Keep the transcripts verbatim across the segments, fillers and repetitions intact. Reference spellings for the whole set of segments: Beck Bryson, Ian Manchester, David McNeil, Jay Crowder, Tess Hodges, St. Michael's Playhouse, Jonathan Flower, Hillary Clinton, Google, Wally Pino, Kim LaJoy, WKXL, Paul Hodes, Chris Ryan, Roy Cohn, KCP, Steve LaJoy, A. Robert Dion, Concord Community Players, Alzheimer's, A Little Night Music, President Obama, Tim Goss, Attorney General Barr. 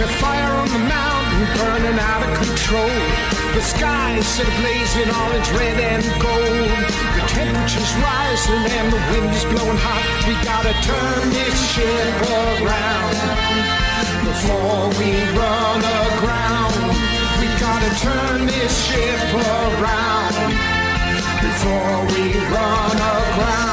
a fire on the mountain burning out of control. The sky set ablaze in orange, red, and gold. The temperature's rising and the wind is blowing hot. We gotta turn this ship around before we run aground. We gotta turn this ship around before we run aground.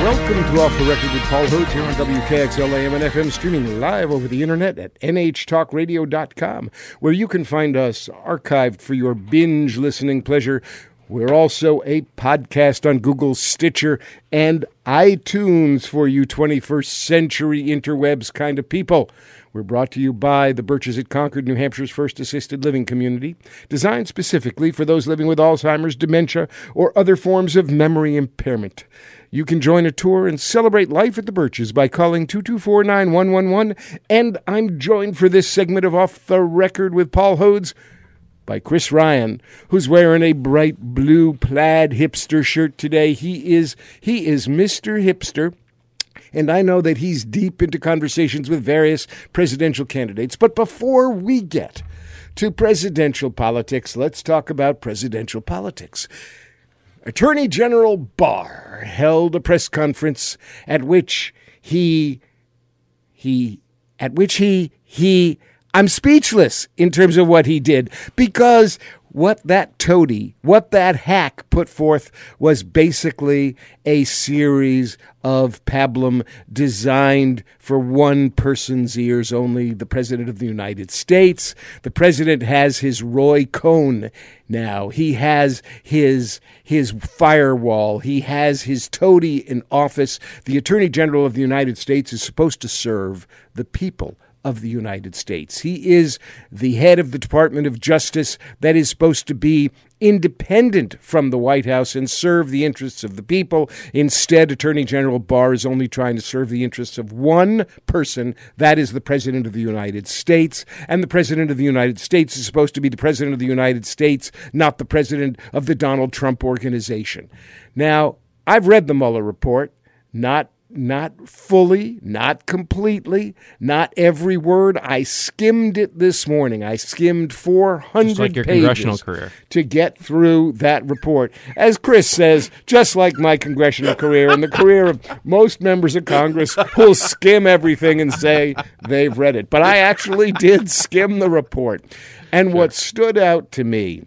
Welcome to Off the Record with Paul Hodes here on W K X L A M and F M, streaming live over the internet at n h talk radio dot com, where you can find us archived for your binge listening pleasure. We're also a podcast on Google, Stitcher, and iTunes for you twenty-first century interwebs kind of people. We're brought to you by the Birches at Concord, New Hampshire's first assisted living community, designed specifically for those living with Alzheimer's, dementia, or other forms of memory impairment. You can join a tour and celebrate life at the Birches by calling two two four, nine one one one. And I'm joined for this segment of Off the Record with Paul Hodes by Chris Ryan, who's wearing a bright blue plaid hipster shirt today. He is he is Mister Hipster. And I know that he's deep into conversations with various presidential candidates. But before we get to presidential politics, let's talk about presidential politics. Attorney General Barr held a press conference at which he, he, at which he, he, I'm speechless in terms of what he did, because what that toady, what that hack put forth was basically a series of pablum designed for one person's ears only, the President of the United States. The President has his Roy Cohn now. He has his, his firewall. He has his toady in office. The Attorney General of the United States is supposed to serve the people of the United States. He is the head of the Department of Justice that is supposed to be independent from the White House and serve the interests of the people. Instead, Attorney General Barr is only trying to serve the interests of one person, that is the President of the United States. And the President of the United States is supposed to be the President of the United States, not the President of the Donald Trump organization. Now, I've read the Mueller report, not Not fully, not completely, not every word. I skimmed it this morning. I skimmed four hundred just like your pages congressional career to get through that report. As Chris says, just like my congressional career and the career of most members of Congress who'll skim everything and say they've read it. But I actually did skim the report. And sure. What stood out to me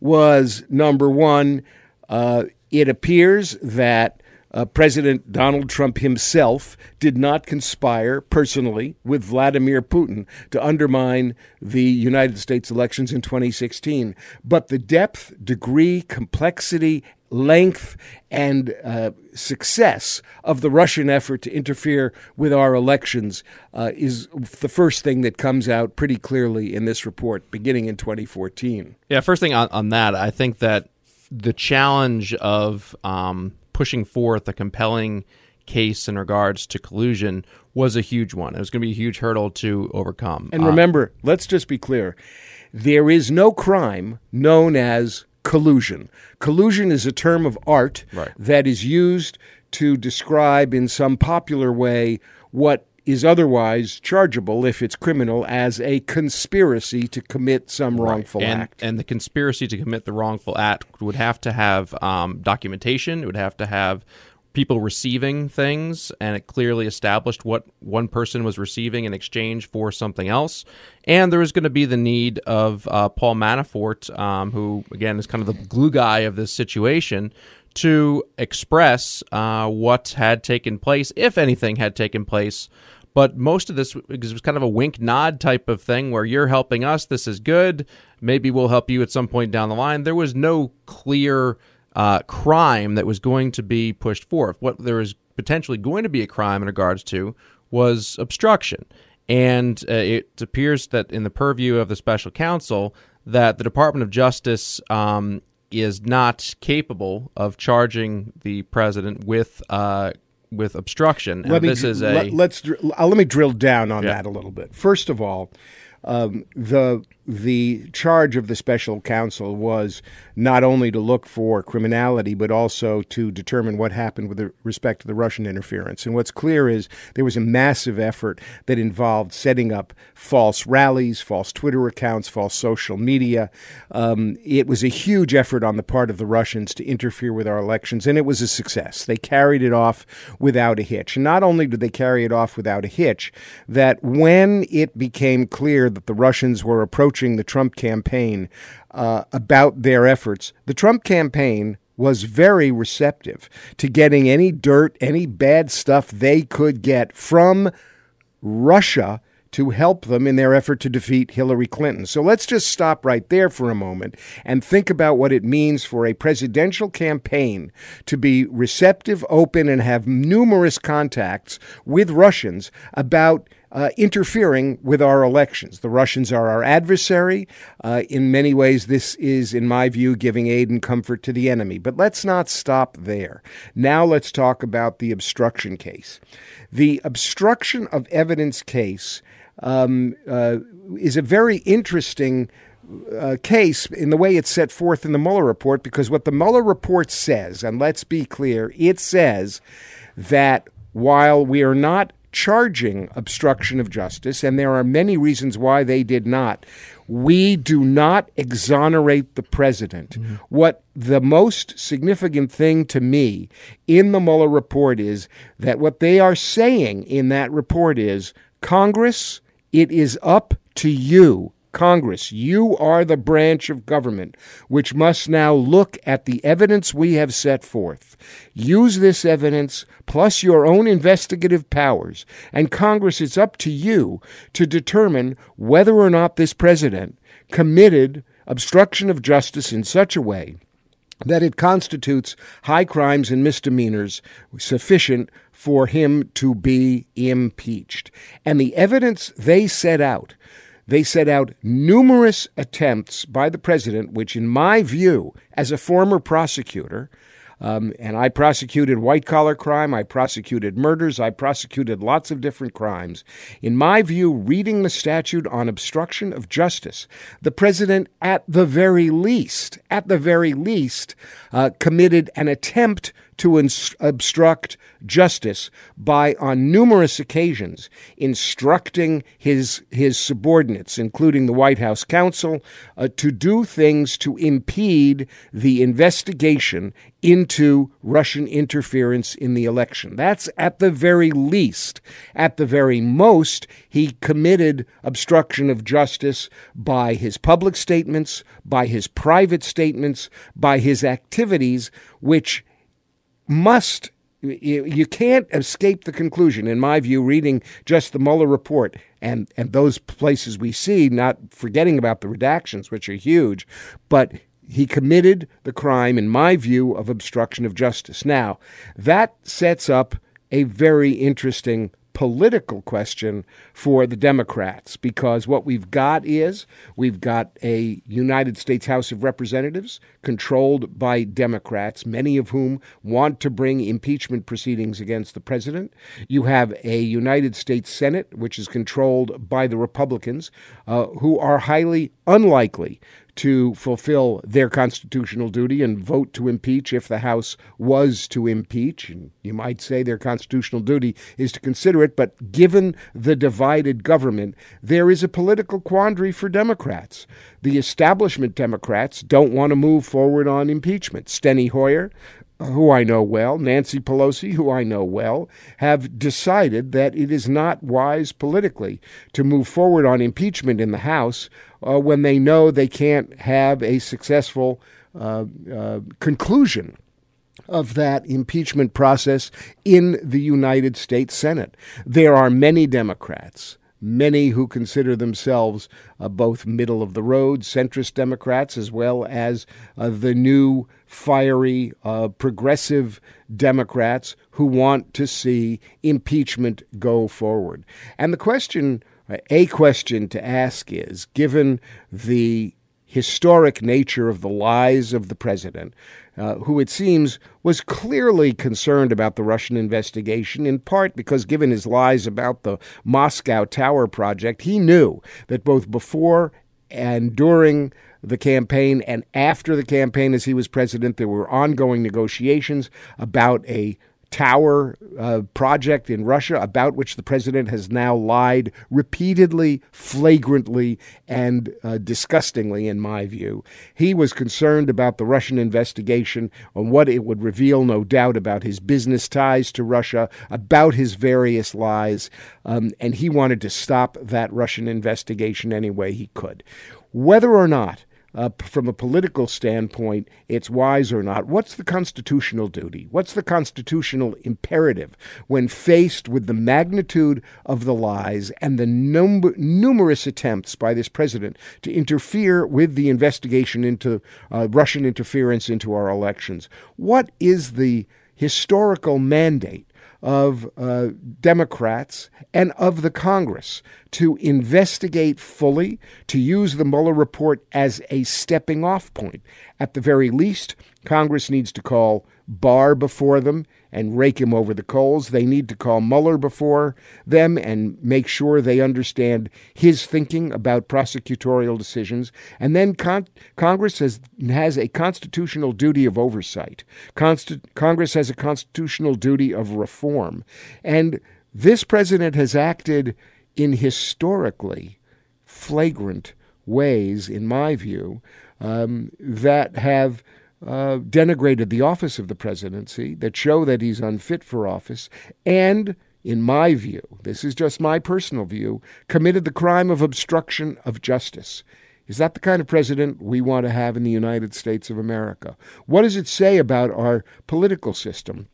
was, number one, uh, it appears that Uh, President Donald Trump himself did not conspire personally with Vladimir Putin to undermine the United States elections in twenty sixteen. But the depth, degree, complexity, length, and uh, success of the Russian effort to interfere with our elections uh, is the first thing that comes out pretty clearly in this report, beginning in twenty fourteen. Yeah, first thing on, on that, I think that the challenge of Um pushing forth a compelling case in regards to collusion was a huge one. It was going to be a huge hurdle to overcome. And remember, uh, let's just be clear. There is no crime known as collusion. Collusion is a term of art, right, that is used to describe in some popular way what is otherwise chargeable, if it's criminal, as a conspiracy to commit some wrongful right. and, act. And the conspiracy to commit the wrongful act would have to have um, documentation. It would have to have people receiving things, and it clearly established what one person was receiving in exchange for something else. And there was going to be the need of uh, Paul Manafort, um, who, again, is kind of the glue guy of this situation, to express uh, what had taken place, if anything had taken place. But most of this was kind of a wink nod type of thing where you're helping us, this is good, maybe we'll help you at some point down the line. There was no clear uh, crime that was going to be pushed forth. What there was potentially going to be a crime in regards to was obstruction. And uh, it appears that in the purview of the special counsel that the Department of Justice um, is not capable of charging the president with uh, with obstruction. And let me, this is a let, let's I'll, let me drill down on yeah. that a little bit. First of all, um, the the charge of the special counsel was not only to look for criminality, but also to determine what happened with respect to the Russian interference. And what's clear is there was a massive effort that involved setting up false rallies, false Twitter accounts, false social media. Um, it was a huge effort on the part of the Russians to interfere with our elections, and it was a success. They carried it off without a hitch. And not only did they carry it off without a hitch, that when it became clear that the Russians were approaching the Trump campaign uh, about their efforts, the Trump campaign was very receptive to getting any dirt, any bad stuff they could get from Russia to help them in their effort to defeat Hillary Clinton. So let's just stop right there for a moment and think about what it means for a presidential campaign to be receptive, open, and have numerous contacts with Russians about Uh, interfering with our elections. The Russians are our adversary. Uh, in many ways, this is, in my view, giving aid and comfort to the enemy. But let's not stop there. Now let's talk about the obstruction case. The obstruction of evidence case um, uh, is a very interesting Uh, case in the way it's set forth in the Mueller report, because what the Mueller report says, and let's be clear, it says that while we are not charging obstruction of justice, and there are many reasons why they did not, we do not exonerate the president. Mm-hmm. What the most significant thing to me in the Mueller report is that what they are saying in that report is, Congress, it is up to you. Congress, you are the branch of government which must now look at the evidence we have set forth. Use this evidence plus your own investigative powers. And Congress, it's up to you to determine whether or not this president committed obstruction of justice in such a way that it constitutes high crimes and misdemeanors sufficient for him to be impeached. And the evidence they set out They set out numerous attempts by the president, which in my view, as a former prosecutor, um, and I prosecuted white-collar crime, I prosecuted murders, I prosecuted lots of different crimes. In my view, reading the statute on obstruction of justice, the president at the very least, at the very least, uh, committed an attempt to inst- obstruct justice by, on numerous occasions, instructing his his subordinates, including the White House counsel, uh, to do things to impede the investigation into Russian interference in the election. That's at the very least. At the very most, he committed obstruction of justice by his public statements, by his private statements, by his activities, which must, you can't escape the conclusion, in my view, reading just the Mueller report and, and those places we see, not forgetting about the redactions, which are huge, but he committed the crime, in my view, of obstruction of justice. Now, that sets up a very interesting political question for the Democrats, because what we've got is we've got a United States House of Representatives controlled by Democrats, many of whom want to bring impeachment proceedings against the president. You have a United States Senate, which is controlled by the Republicans, uh, who are highly unlikely to fulfill their constitutional duty and vote to impeach if the House was to impeach. And you might say their constitutional duty is to consider it, but given the divided government, there is a political quandary for Democrats. The establishment Democrats don't want to move forward on impeachment. Steny Hoyer, who I know well, Nancy Pelosi, who I know well, have decided that it is not wise politically to move forward on impeachment in the House uh, when they know they can't have a successful uh, uh, conclusion of that impeachment process in the United States Senate. There are many Democrats, many who consider themselves uh, both middle-of-the-road centrist Democrats as well as uh, the new fiery uh, progressive Democrats who want to see impeachment go forward. And the question, uh, a question to ask is, given the historic nature of the lies of the president, uh, who it seems was clearly concerned about the Russian investigation, in part because given his lies about the Moscow Tower project, he knew that both before and during the campaign and after the campaign as he was president, there were ongoing negotiations about a tower uh, project in Russia, about which the president has now lied repeatedly, flagrantly, and uh, disgustingly, in my view. He was concerned about the Russian investigation, on what it would reveal, no doubt, about his business ties to Russia, about his various lies, um, and he wanted to stop that Russian investigation any way he could. Whether or not Uh, from a political standpoint, it's wise or not. What's the constitutional duty? What's the constitutional imperative when faced with the magnitude of the lies and the num- numerous attempts by this president to interfere with the investigation into uh, Russian interference into our elections? What is the historical mandate of uh, Democrats and of the Congress to investigate fully, to use the Mueller report as a stepping off point? At the very least, Congress needs to call Barr before them and rake him over the coals. They need to call Mueller before them and make sure they understand his thinking about prosecutorial decisions. And then con- Congress has, has a constitutional duty of oversight. Consti- Congress has a constitutional duty of reform. And this president has acted in historically flagrant ways, in my view, um, that have Uh, denigrated the office of the presidency, that show that he's unfit for office, and, in my view, this is just my personal view, committed the crime of obstruction of justice. Is that the kind of president we want to have in the United States of America? What does it say about our political system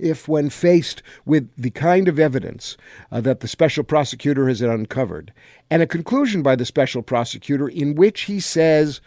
if, when faced with the kind of evidence uh, that the special prosecutor has uncovered, and a conclusion by the special prosecutor in which he says,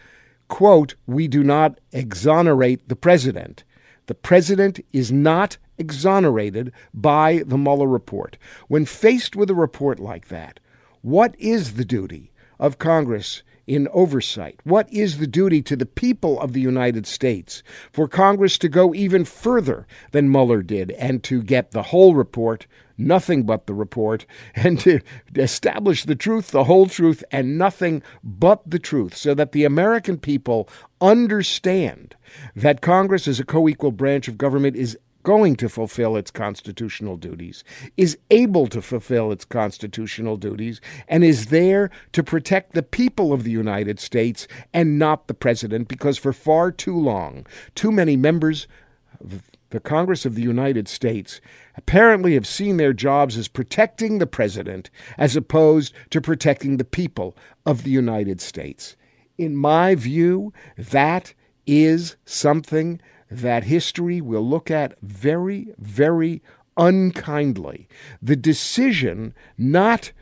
quote, we do not exonerate the president. The president is not exonerated by the Mueller report. When faced with a report like that, what is the duty of Congress in oversight? What is the duty to the people of the United States for Congress to go even further than Mueller did and to get the whole report, nothing but the report, and to establish the truth, the whole truth, and nothing but the truth, so that the American people understand that Congress as a co-equal branch of government is going to fulfill its constitutional duties, is able to fulfill its constitutional duties, and is there to protect the people of the United States and not the president, because for far too long, too many members of the Congress of the United States apparently have seen their jobs as protecting the president as opposed to protecting the people of the United States. In my view, that is something that history will look at very, very unkindly. The decision not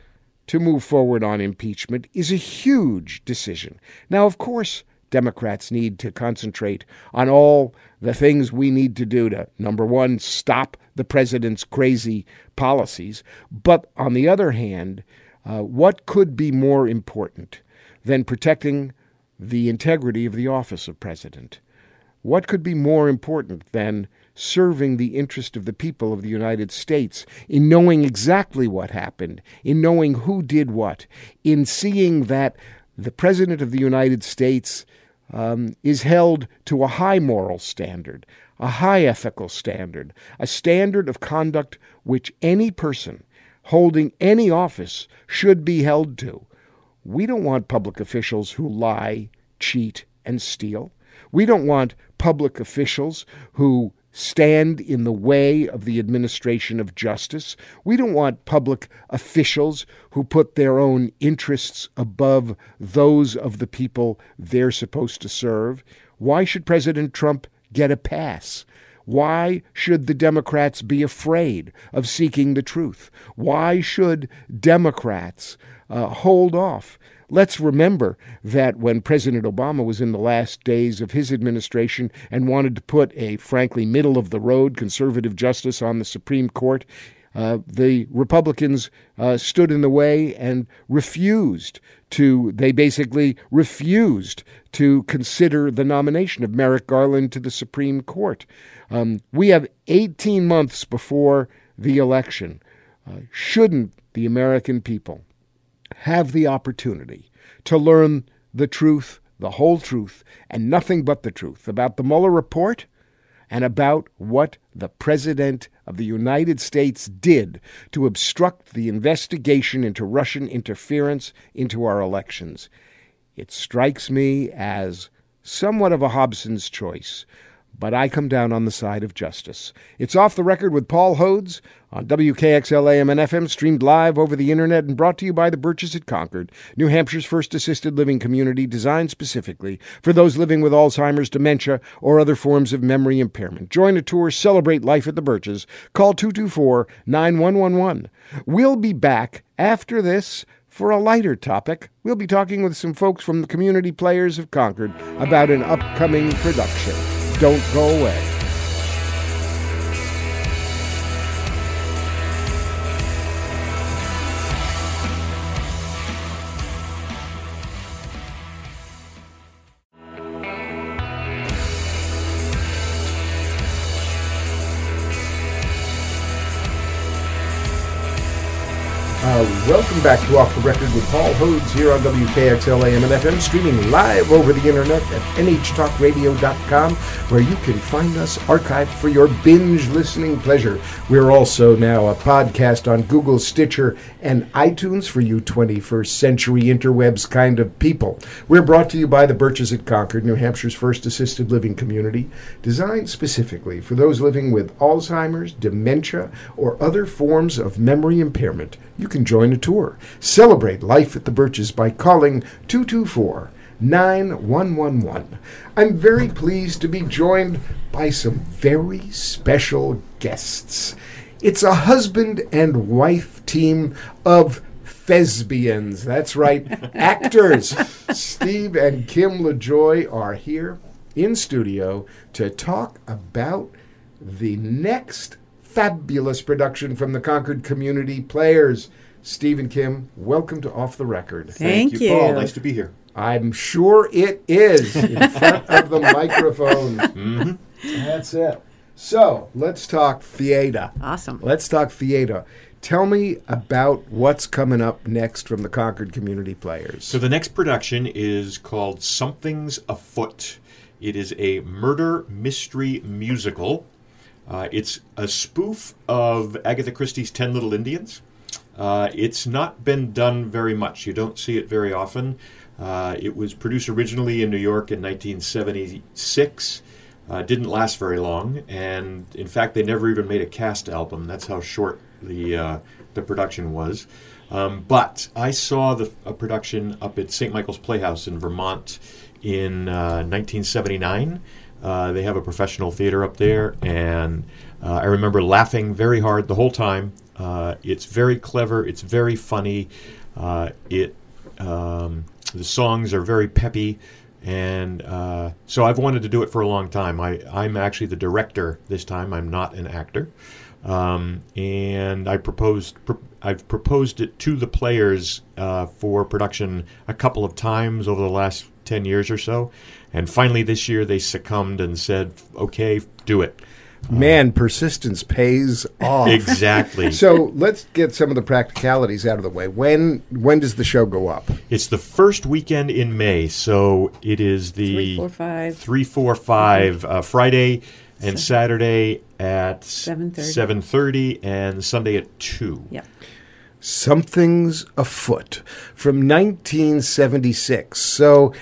to move forward on impeachment is a huge decision. Now, of course, Democrats need to concentrate on all the things we need to do to, number one, stop the president's crazy policies. But on the other hand, uh, what could be more important than protecting the integrity of the office of president? What could be more important than serving the interest of the people of the United States in knowing exactly what happened, in knowing who did what, in seeing that the President of the United States um, is held to a high moral standard, a high ethical standard, a standard of conduct which any person holding any office should be held to. We don't want public officials who lie, cheat, and steal. We don't want public officials who stand in the way of the administration of justice. We don't want public officials who put their own interests above those of the people they're supposed to serve. Why should President Trump get a pass? Why should the Democrats be afraid of seeking the truth? Why should Democrats uh, hold off? Let's remember that when President Obama was in the last days of his administration and wanted to put a, frankly, middle-of-the-road conservative justice on the Supreme Court, uh, the Republicans uh, stood in the way and refused to, they basically refused to consider the nomination of Merrick Garland to the Supreme Court. Um, we have eighteen months before the election. Uh, shouldn't the American people have the opportunity to learn the truth, the whole truth, and nothing but the truth about the Mueller report and about what the President of the United States did to obstruct the investigation into Russian interference into our elections. It strikes me as somewhat of a Hobson's choice, but I come down on the side of justice. It's Off the Record with Paul Hodes on W K X L A M and F M, streamed live over the internet and brought to you by the Birches at Concord, New Hampshire's first assisted living community designed specifically for those living with Alzheimer's, dementia, or other forms of memory impairment. Join a tour, celebrate life at the Birches. Call two two four, nine one one one. We'll be back after this for a lighter topic. We'll be talking with some folks from the Community Players of Concord about an upcoming production. Don't go away. Uh, welcome back to Off the Record with Paul Hodes here on W K X L A M and F M, streaming live over the internet at n h talk radio dot com, where you can find us archived for your binge listening pleasure. We're also now a podcast on Google, Stitcher, and iTunes for you twenty-first century interwebs kind of people. We're brought to you by the Birches at Concord, New Hampshire's first assisted living community, designed specifically for those living with Alzheimer's, dementia, or other forms of memory impairment. You can join a tour. Celebrate life at the Birches by calling two two four, nine one one one. I'm very pleased to be joined by some very special guests. It's a husband and wife team of thespians. That's right, actors. Steve and Kim LaJoy are here in studio to talk about the next fabulous production from the Concord Community Players. Steve and Kim, welcome to Off the Record. Thank, Thank you, Paul. Nice to be here. I'm sure it is in front of the microphone. Mm-hmm. That's it. So let's talk theater. Awesome. Let's talk theater. Tell me about what's coming up next from the Concord Community Players. So the next production is called Something's Afoot. It is a murder mystery musical. Uh, it's a spoof of Agatha Christie's Ten Little Indians. Uh, it's not been done very much. You don't see it very often. Uh, it was produced originally in New York in nineteen seventy-six. Uh, didn't last very long. And, in fact, they never even made a cast album. That's how short the uh, the production was. Um, but I saw the, a production up at Saint Michael's Playhouse in Vermont in uh, nineteen seventy-nine. Uh, they have a professional theater up there, and uh, I remember laughing very hard the whole time. Uh, it's very clever. It's very funny. Uh, it um, the songs are very peppy, and uh, so I've wanted to do it for a long time. I, I'm actually the director this time. I'm not an actor, um, and I proposed pr- I've proposed it to the players uh, for production a couple of times over the last ten years or so. And finally this year they succumbed and said, okay, do it. Man, um, persistence pays off. Exactly. So let's get some of the practicalities out of the way. When when does the show go up? It's the first weekend in May, so it is the three four five, three, four, five mm-hmm. uh, Friday and so, Saturday at seven thirty and Sunday at two. Yeah. Something's Afoot from nineteen seventy-six. So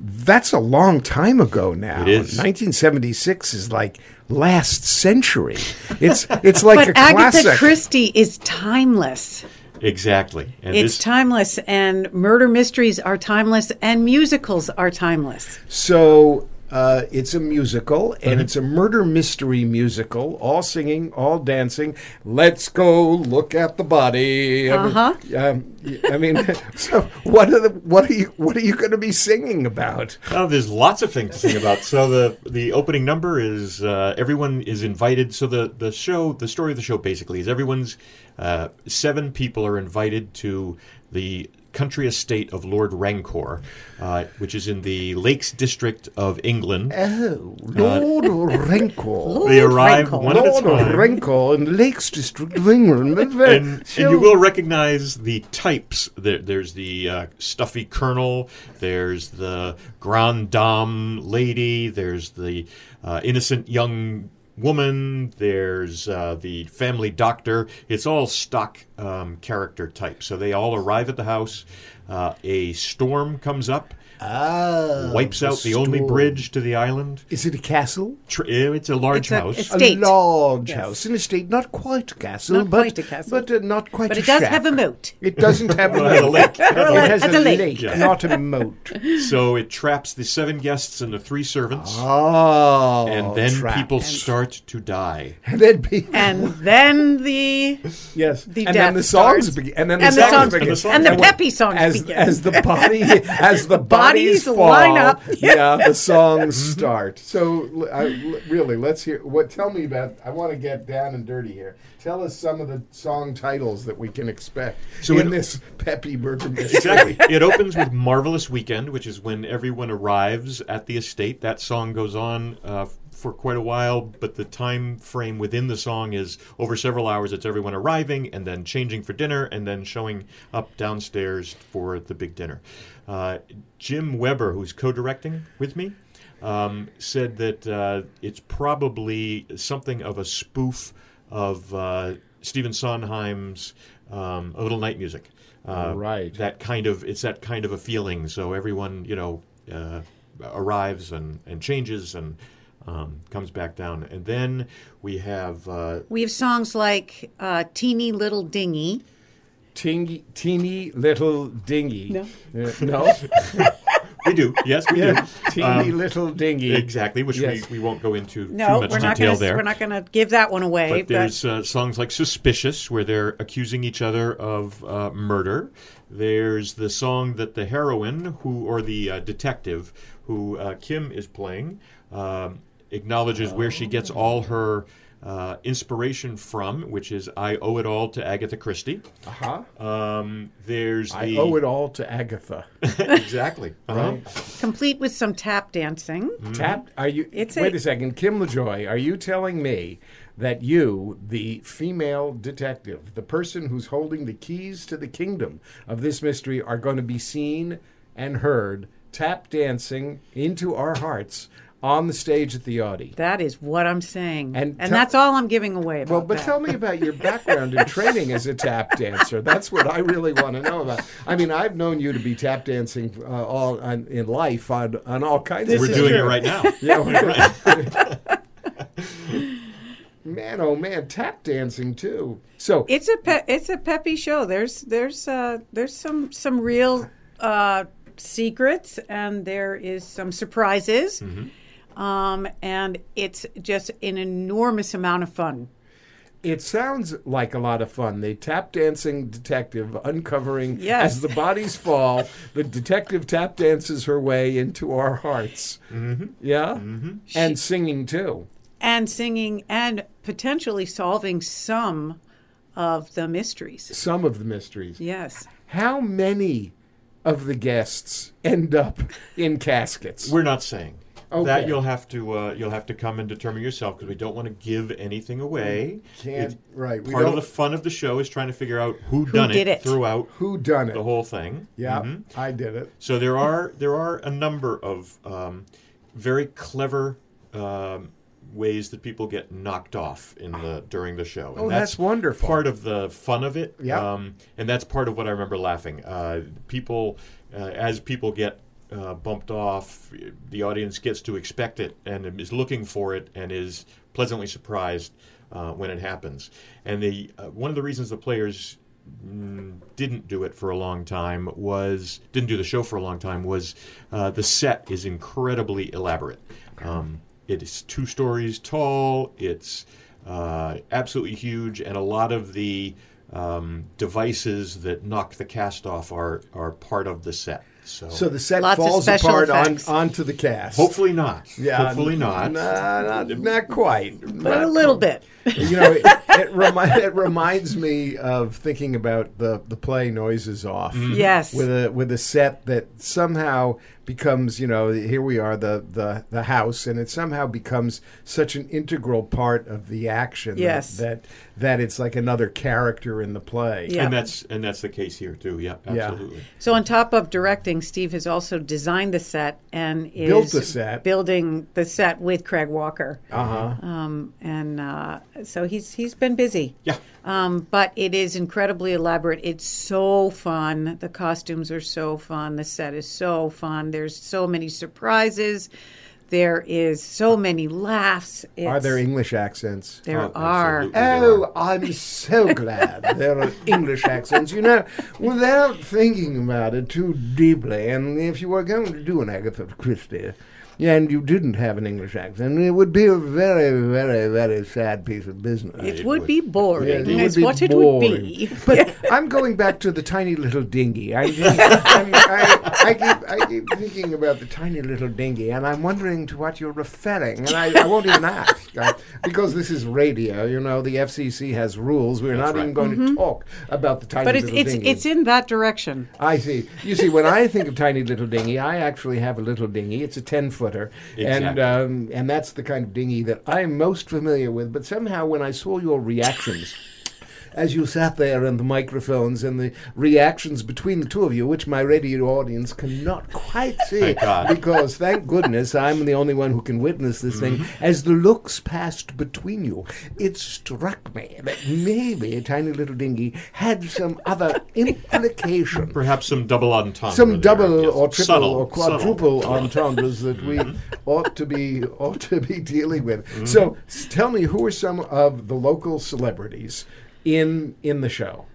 that's a long time ago now. It is. nineteen seventy-six is like last century. It's it's like but a classic. Agatha Christie is timeless. Exactly. And it's this- timeless, and murder mysteries are timeless, and musicals are timeless. So uh, it's a musical, and mm-hmm. it's a murder mystery musical, all singing, all dancing. Let's go look at the body. Uh-huh. I mean, um, I mean, so what are the what are you what are you going to be singing about? Oh, there's lots of things to sing about. So the the opening number is uh, everyone is invited. So the, the show, the story of the show basically is everyone's uh, seven people are invited to the country estate of Lord Rancor, uh, which is in the Lakes District of England. Oh, Lord uh, Rancor. Lord they arrive Rancor. one Lord at a time. Lord Rancor in the Lakes District of England. and, so. and you will recognize the types. There, there's the uh, stuffy colonel. There's the grande dame lady. There's the uh, innocent young woman, there's uh, the family doctor. It's all stock um, character type. So they all arrive at the house. Uh, a storm comes up, ah, wipes the out storm. the only bridge to the island. Is it a castle? Tr- it's a large it's a, house. Estate. A large yes. house. An estate. Not quite a castle. Not but, quite a castle. But uh, not quite but a shack. But it does have a moat. It doesn't have a moat. Lake. It has a, a lake, lake yeah. not a moat. So it traps the seven guests and the three servants. Oh. And then trapped. people and start to die. And then people. And then the. Yes. The and then the songs begin. And then the songs begin. And the peppy songs begin. As the body. As the body. Bodies fall. Line up. Yeah, the songs start. So, I, really, let's hear. What? Tell me about. I want to get down and dirty here. Tell us some of the song titles that we can expect so in it, this peppy bourbon. Exactly. It opens with "Marvelous Weekend," which is when everyone arrives at the estate. That song goes on uh, for quite a while, but the time frame within the song is over several hours. It's everyone arriving and then changing for dinner and then showing up downstairs for the big dinner. Uh, Jim Weber, who's co-directing with me, um, said that uh, it's probably something of a spoof of uh, Stephen Sondheim's um, A Little Night Music. Uh, right. That kind of, it's that kind of a feeling. So everyone, you know, uh, arrives and, and changes and um, comes back down. And then we have... Uh, we have songs like uh, Teeny Little Dingy. Teeny, teeny little dinghy. No. Uh, no? we do. Yes, we yeah. do. Teeny um, little dinghy. Exactly, which yes. we, we won't go into no, too much detail gonna, there. No, we're not going to give that one away. But, but there's uh, songs like Suspicious, where they're accusing each other of uh, murder. There's the song that the heroine, who or the uh, detective, who uh, Kim is playing, uh, acknowledges oh. where she gets all her... Uh, inspiration from, which is I Owe It All to Agatha Christie. Uh huh. Um, there's I the... owe it all to Agatha. exactly. Uh-huh. Right. Complete with some tap dancing. Mm-hmm. Tap? Are you? It's wait a... a second, Kim LaJoy. Are you telling me that you, the female detective, the person who's holding the keys to the kingdom of this mystery, are going to be seen and heard tap dancing into our hearts? On the stage at the Audi. That is what I'm saying. And, and t- that's all I'm giving away about Well, but that. Tell me about your background and training as a tap dancer. That's what I really want to know about. I mean, I've known you to be tap dancing uh, all on, in life on, on all kinds this of things. We're doing it right now. Yeah, we're Man, oh man, tap dancing too. So It's a pe- it's a peppy show. There's there's uh, there's some some real uh, secrets and there is some surprises. Mm-hmm. Um, and it's just an enormous amount of fun. It sounds like a lot of fun. The tap dancing detective uncovering yes. as the bodies fall, the detective tap dances her way into our hearts. Mm-hmm. Yeah? Mm-hmm. And singing, too. And singing and potentially solving some of the mysteries. Some of the mysteries. Yes. How many of the guests end up in caskets? We're not saying. Okay. That you'll have to uh, you'll have to come and determine yourself because we don't want to give anything away. Can't it, right. We part don't... of the fun of the show is trying to figure out who, who done did it, it throughout who done it the whole thing. Yeah, mm-hmm. I did it. So there are there are a number of um, very clever um, ways that people get knocked off in the during the show. And oh, that's, that's wonderful. Part of the fun of it. Yeah, um, and that's part of what I remember laughing. Uh, people uh, as people get. Uh, bumped off, the audience gets to expect it and is looking for it and is pleasantly surprised uh, when it happens. And the uh, one of the reasons the players mm, didn't do it for a long time was didn't do the show for a long time was uh, the set is incredibly elaborate. Um, it is two stories tall. It's uh, absolutely huge, and a lot of the um, devices that knock the cast off are are part of the set. So, so the set falls apart on, onto the cast. Hopefully not. Yeah, hopefully not. Nah, not, not quite. But not a little quite. bit. You know, it, it, remi- it reminds me of thinking about the, the play Noises Off. Mm. Yes. With a with a set that somehow becomes, you know, here we are, the, the, the house, and it somehow becomes such an integral part of the action. Yes. That, that, that it's like another character in the play. Yeah. And that's and that's the case here, too. Yeah, absolutely. Yeah. So on top of directing, Steve has also designed the set and is Built the set. building the set with Craig Walker. Uh-huh. Um, and uh, so he's he's been busy. Yeah. Um, but it is incredibly elaborate. It's so fun. The costumes are so fun. The set is so fun. There's so many surprises. There is so many laughs. It's, are there English accents? There oh, are. Oh, I'm so glad there are English accents. You know, without thinking about it too deeply, and if you were going to do an Agatha Christie and you didn't have an English accent, it would be a very, very, very sad piece of business. It, it would be boring. It would be what boring. It would be. But I'm going back to the tiny little dinghy. I, I, I, keep, I keep thinking about the tiny little dinghy, and I'm wondering to what you're referring. And I, I won't even ask, I, because this is radio. You know, the F C C has rules. We're That's not right. even going mm-hmm. to talk about the tiny but little it's, dinghy. But it's in that direction. I see. You see, when I think of tiny little dinghy, I actually have a little dinghy. It's a ten-foot. Exactly. And um, and that's the kind of dinghy that I'm most familiar with. But somehow when I saw your reactions as you sat there and the microphones and the reactions between the two of you, which my radio audience cannot quite see, thank because thank goodness I'm the only one who can witness this mm-hmm. thing, as the looks passed between you, it struck me that maybe a tiny little dinghy had some other implication. Perhaps some double entendre. Some double yes. or triple subtle, or quadruple subtle. entendres that we ought to be ought to be dealing with. Mm-hmm. So tell me, who are some of the local celebrities in in the show?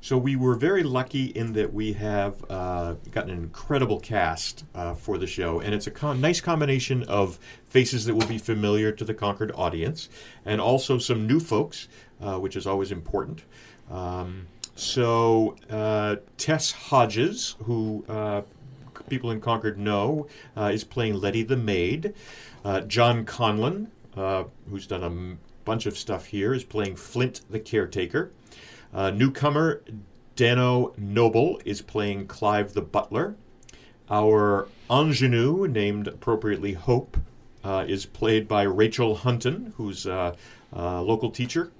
So we were very lucky in that we have uh, gotten an incredible cast uh, for the show, and it's a con- nice combination of faces that will be familiar to the Concord audience, and also some new folks, uh, which is always important. Um, so uh, Tess Hodges, who uh, people in Concord know, uh, is playing Letty the Maid. Uh, John Conlon, uh, who's done a m- bunch of stuff here, is playing Flint the caretaker. Uh, newcomer Dano Noble is playing Clive the butler. Our ingenue, named appropriately Hope, uh, is played by Rachel Hunton, who's a, a local teacher.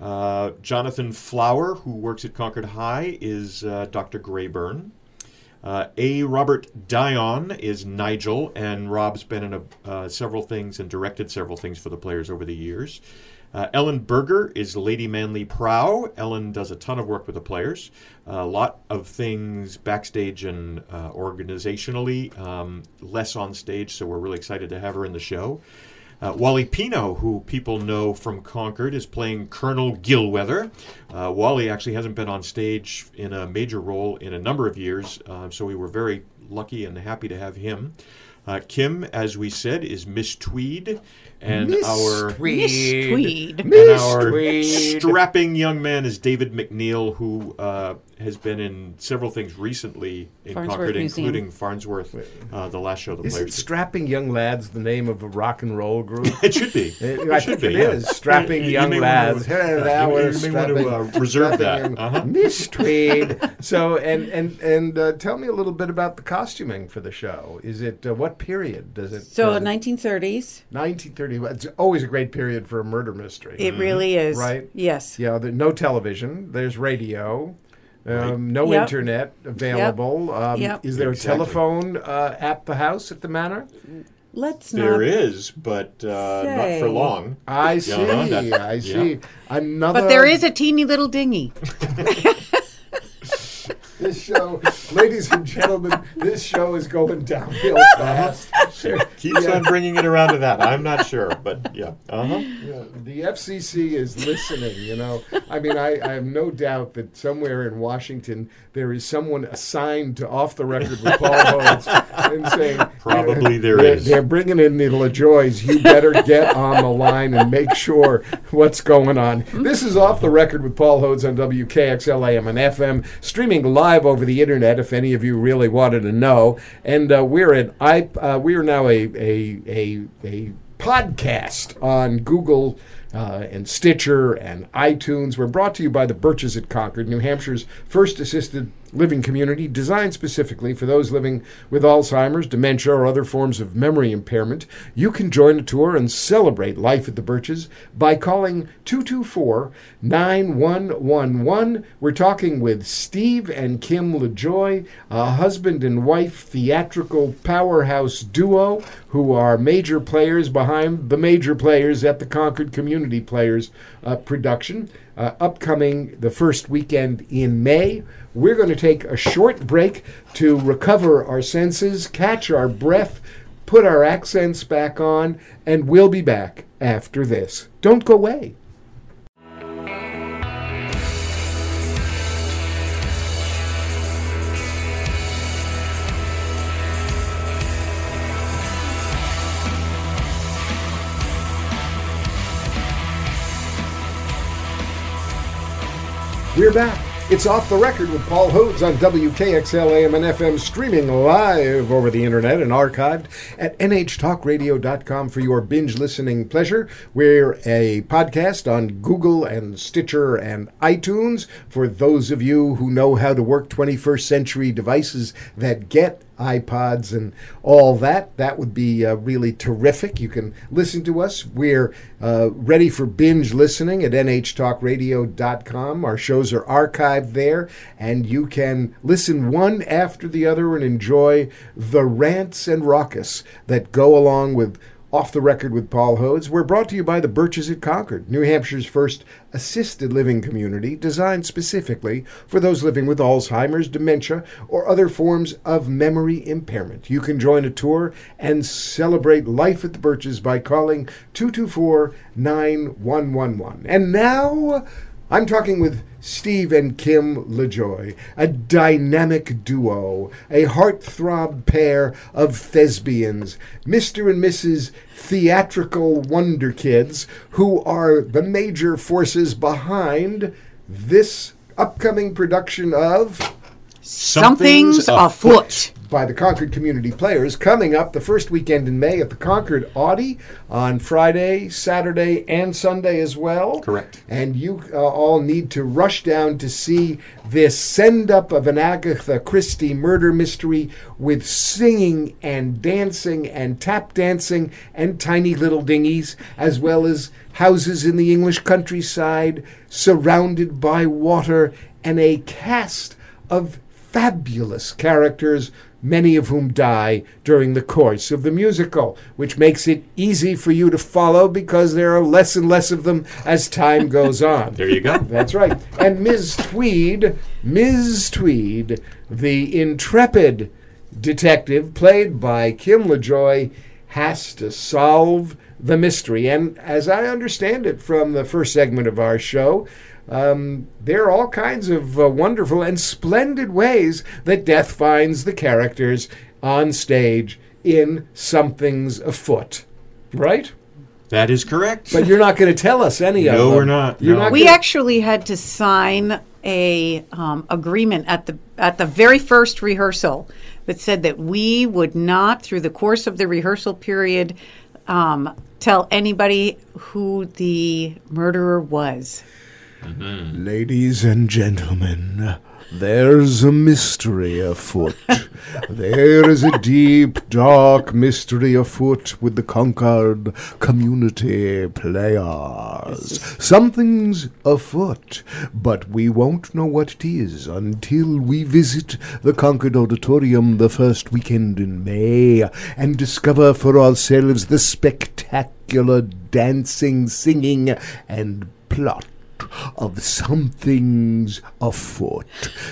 Uh, Jonathan Flower, who works at Concord High, is uh, Doctor Grayburn. Uh, A. Robert Dion is Nigel, and Rob's been in a, uh, several things and directed several things for the players over the years. Uh, Ellen Berger is Lady Manly Prow. Ellen does a ton of work with the players, a uh, lot of things backstage and uh, organizationally, um, less on stage, so we're really excited to have her in the show. Uh, Wally Pino, who people know from Concord, is playing Colonel Gilweather. Uh, Wally actually hasn't been on stage in a major role in a number of years, uh, so we were very lucky and happy to have him. Uh, Kim, as we said, is Miss Tweed, and Miss our Tweed. Miss Tweed. And Miss our Tweed. Strapping young man is David McNeil, who uh, has been in several things recently in Concord, including Farnsworth, uh, the last show the Isn't players. Strapping Young Lads the name of a rock and roll group? It should be. It, it I should think be, it yeah. is. Strapping you, you Young Lads. You may want to, uh, want to uh, reserve that. Uh-huh. Miss Tweed. So, and and and uh, tell me a little bit about the costuming for the show. Is it uh, what? Period does it? So uh, nineteen thirties. nineteen thirty. It's always a great period for a murder mystery. It mm-hmm. really is, right? Yes. Yeah. There, no television. There's radio. Um, right. No yep. internet available. Yep. Um, yep. Is there exactly. a telephone uh, at the house at the manor? Let's there not. There is, but uh, not for long. I see. I see. Yeah. Another. But there is a teeny little dinghy. This show, ladies and gentlemen, this show is going downhill fast. sure. Keeps yeah. on bringing it around to that. I'm not sure, but yeah. Uh-huh. Yeah, the F C C is listening, you know. I mean, I, I have no doubt that somewhere in Washington there is someone assigned to Off the Record with Paul Hodes and saying, probably you know, there they're, is. They're bringing in the LaJoys. You better get on the line and make sure what's going on. This is Off the Record with Paul Hodes on W K X L A M and F M, streaming live over the internet if any of you really wanted to know. And uh, we're at I uh, we are now a a a, a podcast on Google uh, and Stitcher and iTunes. We're brought to you by the Birches at Concord, New Hampshire's first assisted living community designed specifically for those living with Alzheimer's, dementia, or other forms of memory impairment. You can join a tour and celebrate life at the Birches by calling two two four, nine one one one. We're talking with Steve and Kim LaJoy, a husband and wife theatrical powerhouse duo who are major players behind the major players at the Concord Community Players uh, production. Uh, upcoming the first weekend in May. We're going to take a short break to recover our senses, catch our breath, put our accents back on, and we'll be back after this. Don't go away. We're back. It's Off the Record with Paul Hodes on W K X L A M and F M, streaming live over the internet and archived at n h talk radio dot com for your binge listening pleasure. We're a podcast on Google and Stitcher and iTunes for those of you who know how to work twenty-first century devices that get iPods and all that. That would be uh, really terrific. You can listen to us. We're uh, ready for binge listening at n h talk radio dot com. Our shows are archived there, and you can listen one after the other and enjoy the rants and raucous that go along with Off the Record with Paul Hodes. We're brought to you by the Birches at Concord, New Hampshire's first assisted living community designed specifically for those living with Alzheimer's, dementia, or other forms of memory impairment. You can join a tour and celebrate life at the Birches by calling two two four, nine one one one. And now I'm talking with Steve and Kim LaJoy, a dynamic duo, a heartthrob pair of thespians, Mister and Missus Theatrical Wonder Kids, who are the major forces behind this upcoming production of Something's Afoot by the Concord Community Players, coming up the first weekend in May at the Concord Audi on Friday, Saturday, and Sunday as well. Correct. And you uh, all need to rush down to see this send-up of an Agatha Christie murder mystery with singing and dancing and tap dancing and tiny little dinghies, as well as houses in the English countryside surrounded by water and a cast of fabulous characters, many of whom die during the course of the musical, which makes it easy for you to follow because there are less and less of them as time goes on. There you go. That's right. And Miz Tweed, Miz Tweed, the intrepid detective played by Kim LaJoy, has to solve the mystery. And as I understand it from the first segment of our show, Um, there are all kinds of uh, wonderful and splendid ways that death finds the characters on stage in Something's Afoot, right? That is correct. But you're not going to tell us any no, of them. No, we're not. You're no. not we gonna... actually had to sign a um, agreement at the at the very first rehearsal that said that we would not, through the course of the rehearsal period, um, tell anybody who the murderer was. Mm-hmm. Ladies and gentlemen, there's a mystery afoot. There is a deep, dark mystery afoot with the Concord Community Players. Something's afoot, but we won't know what it is until we visit the Concord Auditorium the first weekend in May and discover for ourselves the spectacular dancing, singing, and plot of Something's Afoot.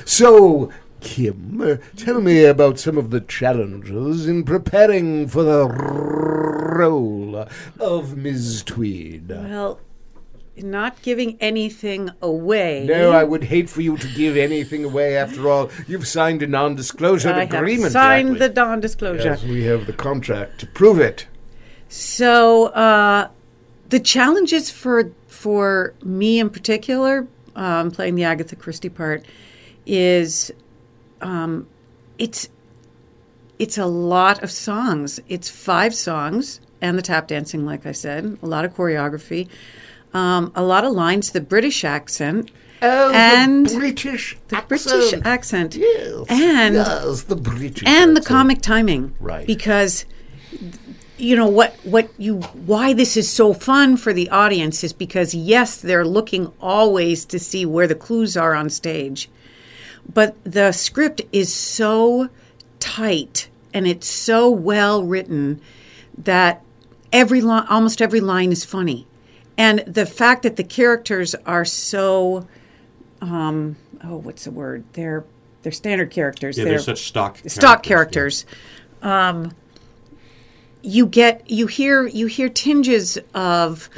So Kim, uh, tell me about some of the challenges in preparing for the role of Miz Tweed. Well, not giving anything away. No, I would hate for you to give anything away. After all, you've signed a non-disclosure I agreement. I have signed exactly. the non-disclosure. Yes, we have the contract to prove it. So uh, the challenges for for me in particular, um, playing the Agatha Christie part, is um, it's it's a lot of songs. It's five songs and the tap dancing, like I said, a lot of choreography. Um, a lot of lines, the British accent. Oh, and the British the accent. The British accent. Yes. And, yes, the British And accent. The comic timing. Right. Because, you know, what, what you, why this is so fun for the audience is because, yes, they're looking always to see where the clues are on stage. But the script is so tight and it's so well written that every li- almost every line is funny. And the fact that the characters are so, um, oh, what's the word? They're they're standard characters. Yeah, they're, they're such stock characters. Stock characters. Yeah. Um, you get you hear you hear tinges of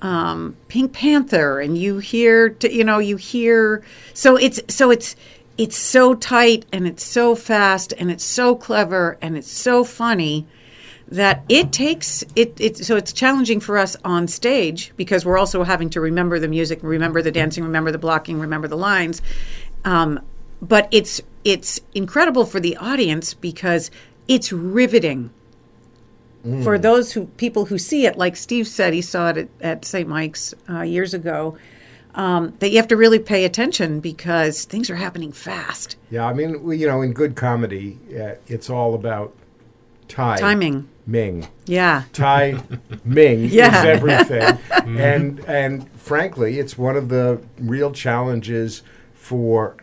um, Pink Panther, and you hear t- you know you hear so it's so it's it's so tight, and it's so fast, and it's so clever, and it's so funny. That it takes it, it, so it's challenging for us on stage because we're also having to remember the music, remember the dancing, remember the blocking, remember the lines. Um, but it's it's incredible for the audience because it's riveting mm. for those who people who see it. Like Steve said, he saw it at, at Saint Mike's uh, years ago. Um, that you have to really pay attention because things are happening fast. Yeah, I mean, you know, in good comedy, uh, it's all about time. Timing. Ming. Yeah. Tai Ming yeah. is everything. and and frankly, it's one of the real challenges for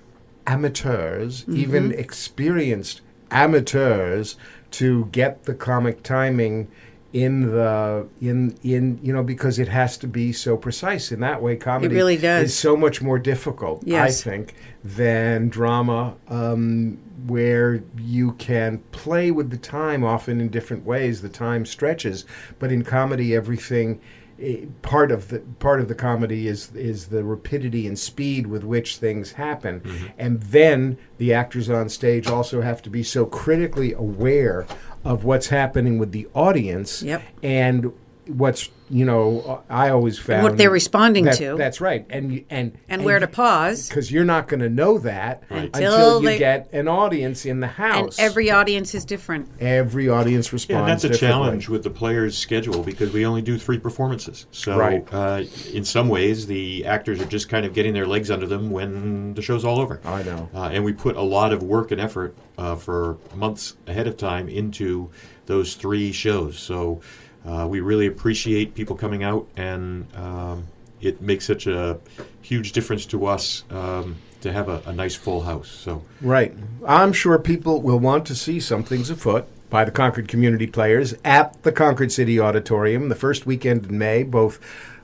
amateurs, mm-hmm. even experienced amateurs, to get the comic timing in the in in you know, because it has to be so precise. In that way, comedy it really does. Is so much more difficult, yes. I think, than drama. Um where you can play with the time often in different ways. The time stretches, but in comedy, everything, eh, part of the part of the comedy is is the rapidity and speed with which things happen. Mm-hmm. And then the actors on stage also have to be so critically aware of what's happening with the audience yep. and what's, you know, I always found... And what they're responding that, to. That's right. And and, and where and, to pause. Because you're not going to know that right. until, until you they, get an audience in the house. And every audience is different. Every audience responds yeah, that's a challenge with the players' schedule because we only do three performances. So right. uh, in some ways, the actors are just kind of getting their legs under them when the show's all over. I know. Uh, and we put a lot of work and effort uh, for months ahead of time into those three shows. So... Uh, we really appreciate people coming out, and um, it makes such a huge difference to us um, to have a, a nice full house. So right. I'm sure people will want to see Something's Afoot by the Concord Community Players at the Concord City Auditorium the first weekend in May, both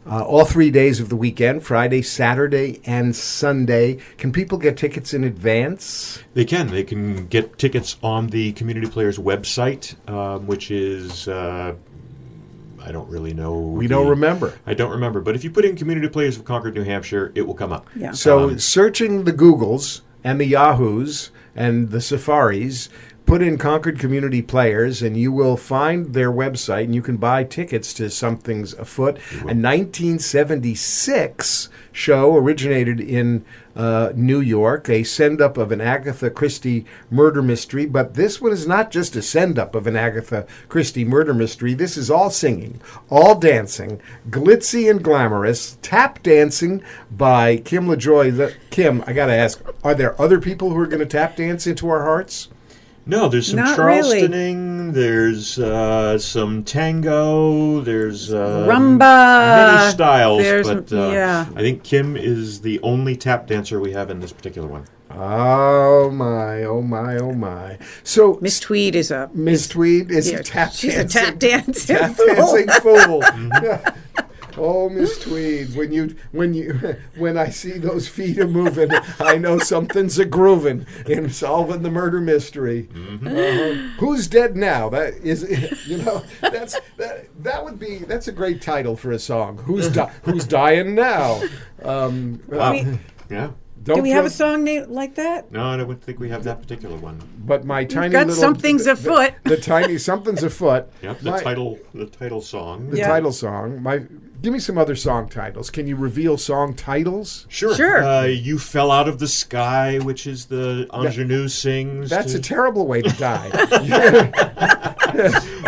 uh, all three days of the weekend, Friday, Saturday, and Sunday. Can people get tickets in advance? They can. They can get tickets on the Community Players website, um, which is... Uh, I don't really know. We the, don't remember. I don't remember. But if you put in Community Players of Concord, New Hampshire, it will come up. Yeah. So um, searching the Googles and the Yahoos and the Safaris, put in Concord Community Players, and you will find their website, and you can buy tickets to Something's Afoot. A nineteen seventy-six show originated in uh, New York, a send-up of an Agatha Christie murder mystery. But this one is not just a send-up of an Agatha Christie murder mystery. This is all singing, all dancing, glitzy and glamorous, tap dancing by Kim LaJoy. Kim, I got to ask, are there other people who are going to tap dance into our hearts? No, there's some Not Charlestoning, really. There's uh, some tango, there's uh, rumba, many styles, there's, but uh, yeah. I think Kim is the only tap dancer we have in this particular one. Oh my, oh my, oh my. So Miss Tweed is a Miss Tweed is yeah, a tap she's dancing. She's a tap dancing. Tap dancing fool. fool. Oh, Miss Tweed, when you when you when I see those feet a moving, I know something's a grooving in solving the murder mystery. Mm-hmm. Uh, who's dead now? That is, you know, that's that that would be that's a great title for a song. Who's di- who's dying now? Um, wow. We, yeah. Don't Do we have a song name like that? No, I don't think we have that particular one. But my tiny You've got little something's th- afoot. The, the tiny something's afoot. Yep, the my, title, the title song. The yeah. title song. My, give me some other song titles. Can you reveal song titles? Sure. Sure. Uh, you fell out of the sky, which is the ingenue that, sings. That's to... a terrible way to die. But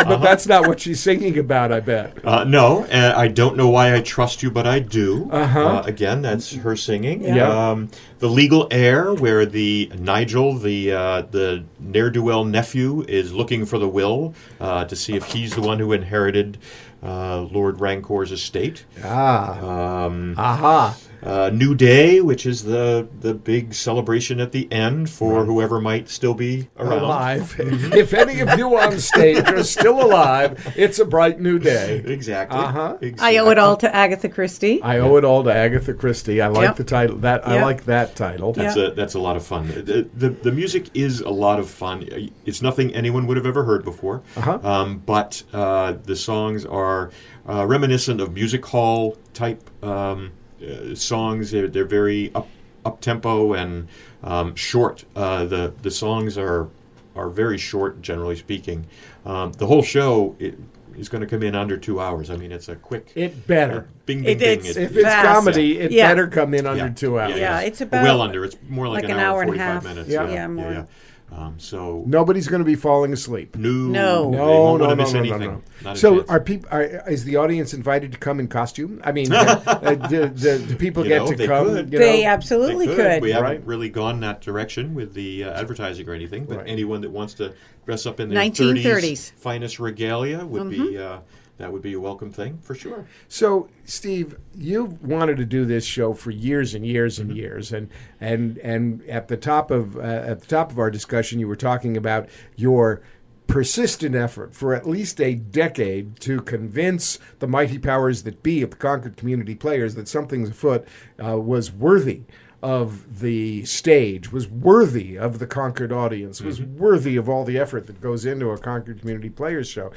uh-huh. that's not what she's singing about, I bet. Uh, no, uh, I don't know why I trust you, but I do. Uh-huh. Uh, again, that's her singing. Yeah. yeah. Um, the Legal Heir, where the Nigel, the uh, the ne'er-do-well nephew, is looking for the will uh, to see if he's the one who inherited uh, Lord Rancor's estate. Ah. Um, Aha. Uh-huh. Uh, New Day, which is the, the big celebration at the end for whoever might still be around. Alive. If any of you on stage are still alive, it's a bright new day. Exactly. Uh-huh. Exactly. I owe it all to Agatha Christie. I owe it all to Agatha Christie. I like yep. the title. That yep. I like that title. That's yep. a that's a lot of fun. The, the the music is a lot of fun. It's nothing anyone would have ever heard before. Uh-huh. Um, but uh, the songs are uh, reminiscent of music hall type. Um, Uh, songs they're, they're very up up tempo and um, short. Uh, the the songs are are very short, generally speaking. Um, the whole show it, is going to come in under two hours. I mean, it's a quick. It better. Uh, bing bing it, bing. It's it, if it's comedy, yeah. it yeah. better come in under yeah. two hours. Yeah, yeah. yeah, it's about well under. It's more like, like an, an hour and forty-five minutes. Yeah, yeah, yeah more. Yeah, yeah. Um, so nobody's going to be falling asleep. No, no, no, they won't no, want to no, miss no, anything. No, no, no. Not so are people? Are, is the audience invited to come in costume? I mean, uh, do, do, do people you get know, to they come? Could. You know? They absolutely they could. could. We right. haven't really gone that direction with the uh, advertising or anything, but right. anyone that wants to dress up in their nineteen thirties finest regalia would mm-hmm. be uh, that would be a welcome thing for sure. So, Steve, you've wanted to do this show for years and years and mm-hmm. years, and and and at the top of uh, at the top of our discussion, you were talking about your persistent effort for at least a decade to convince the mighty powers that be of the Concord Community Players that Something's Afoot uh, was worthy of the stage, was worthy of the Concord audience, mm-hmm. was worthy of all the effort that goes into a Concord Community Players show.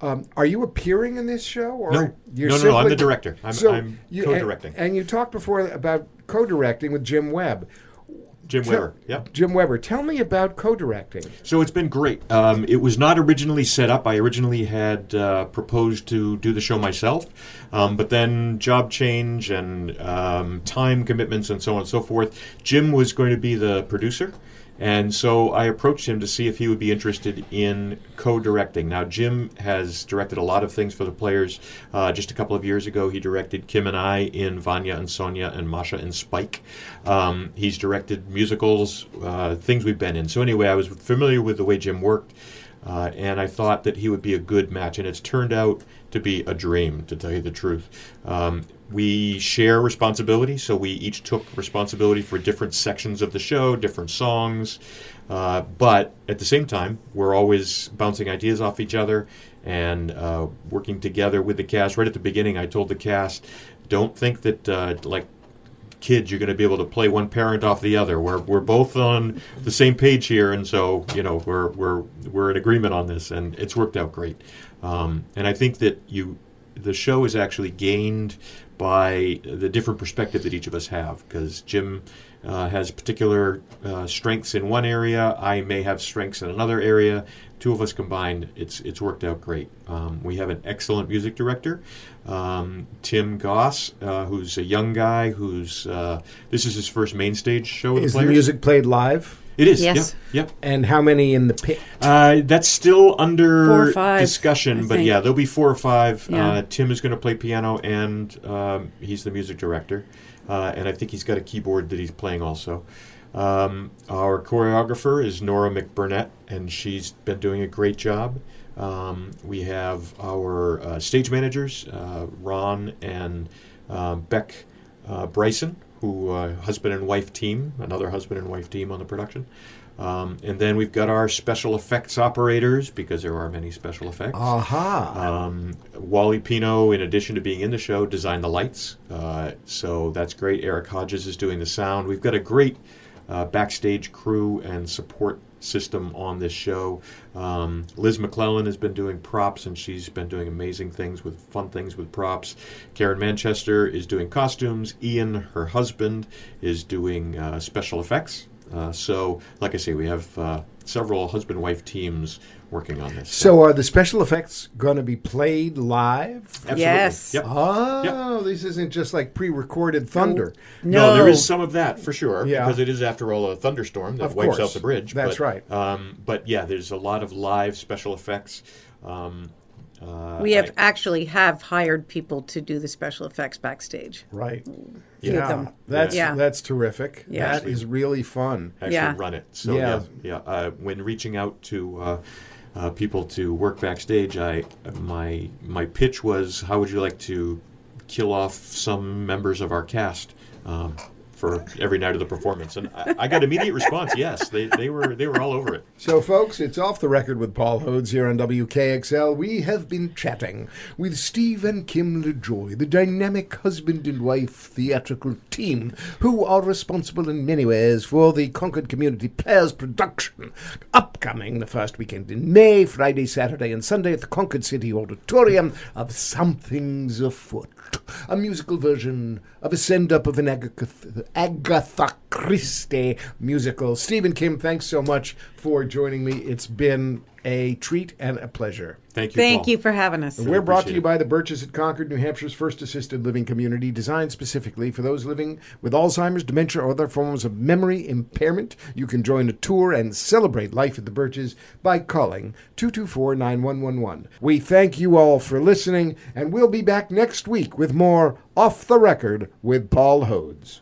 Um, are you appearing in this show? Or no, you're no, no, no, I'm the director. I'm, so I'm you, co-directing. And, and you talked before about co-directing with Jim Webb. Jim Tell, Weber, yeah. Jim Weber. Tell me about co-directing. So it's been great. Um, it was not originally set up. I originally had uh, proposed to do the show myself, um, but then job change and um, time commitments and so on and so forth. Jim was going to be the producer, and so I approached him to see if he would be interested in co-directing. Now, Jim has directed a lot of things for the Players. Uh, just a couple of years ago, he directed Kim and I in Vanya and Sonia and Masha and Spike. Um, he's directed musicals, uh, things we've been in. So anyway, I was familiar with the way Jim worked, uh, and I thought that he would be a good match. And it's turned out to be a dream, to tell you the truth. Um, We share responsibility, so we each took responsibility for different sections of the show, different songs, uh, but at the same time, we're always bouncing ideas off each other and uh, working together with the cast. Right at the beginning, I told the cast, don't think that, uh, like, kids, you're going to be able to play one parent off the other. We're we're both on the same page here, and so you know we're we're we're in agreement on this, and it's worked out great. Um, and I think that you, the show is actually gained by the different perspective that each of us have, because Jim uh, has particular uh, strengths in one area, I may have strengths in another area. Two of us combined, it's it's worked out great. Um, we have an excellent music director, um, Tim Goss, uh, who's a young guy who's, uh, this is his first main stage show. Is the, the music played live? It is, yes. Yep, yep. And how many in the pit? Uh, that's still under four or five, discussion, but yeah, there'll be four or five. Yeah. Uh, Tim is going to play piano, and um, he's the music director. Uh, and I think he's got a keyboard that he's playing also. Um, our choreographer is Nora McBurnett, and she's been doing a great job. Um, we have our uh, stage managers, uh, Ron and uh, Beck uh, Bryson, who uh, husband and wife team, another husband and wife team on the production. Um, and then we've got our special effects operators, because there are many special effects. Aha! Uh-huh. Um, Wally Pino, in addition to being in the show, designed the lights. Uh, so that's great. Eric Hodges is doing the sound. We've got a great uh, backstage crew and support system on this show. Um, Liz McClellan has been doing props, and she's been doing amazing things with fun things with props. Karen Manchester is doing costumes. Ian, her husband, is doing uh, special effects. Uh, so, like I say, we have uh, several husband-wife teams working on this. So, so are the special effects going to be played live? Absolutely. Yes. Yep. Oh, yep. This isn't just like pre-recorded thunder. No. no, there is some of that for sure, yeah. because it is, after all, a thunderstorm that of wipes course. out the bridge. That's but, right. Um, but, yeah, there's a lot of live special effects. Um, uh, we have I, actually have hired people to do the special effects backstage. Right. Yeah, that's yeah. that's terrific. Yeah. That actually, is really fun. Actually yeah. run it. So yeah, yeah. yeah. Uh, when reaching out to uh, uh, people to work backstage, I my my pitch was, how would you like to kill off some members of our cast um, for every night of the performance? And I, I got immediate response. Yes, they they were they were all over it. So folks, it's Off the Record with Paul Hodes here on W K X L. We have been chatting with Steve and Kim LaJoy, the dynamic husband and wife theatrical team who are responsible in many ways for the Concord Community Players production, upcoming the first weekend in May, Friday, Saturday, and Sunday at the Concord City Auditorium, of Something's Afoot, a musical version of a send-up of an Agatha, Agatha Christie musical. Steve and Kim, thanks so much for joining me. It's been a treat and a pleasure. Thank you, Thank Paul. you for having us. We're brought to you by the Birches at Concord, New Hampshire's first assisted living community, designed specifically for those living with Alzheimer's, dementia, or other forms of memory impairment. You can join a tour and celebrate life at the Birches by calling two two four, nine one one one. We thank you all for listening, and we'll be back next week with more Off the Record with Paul Hodes.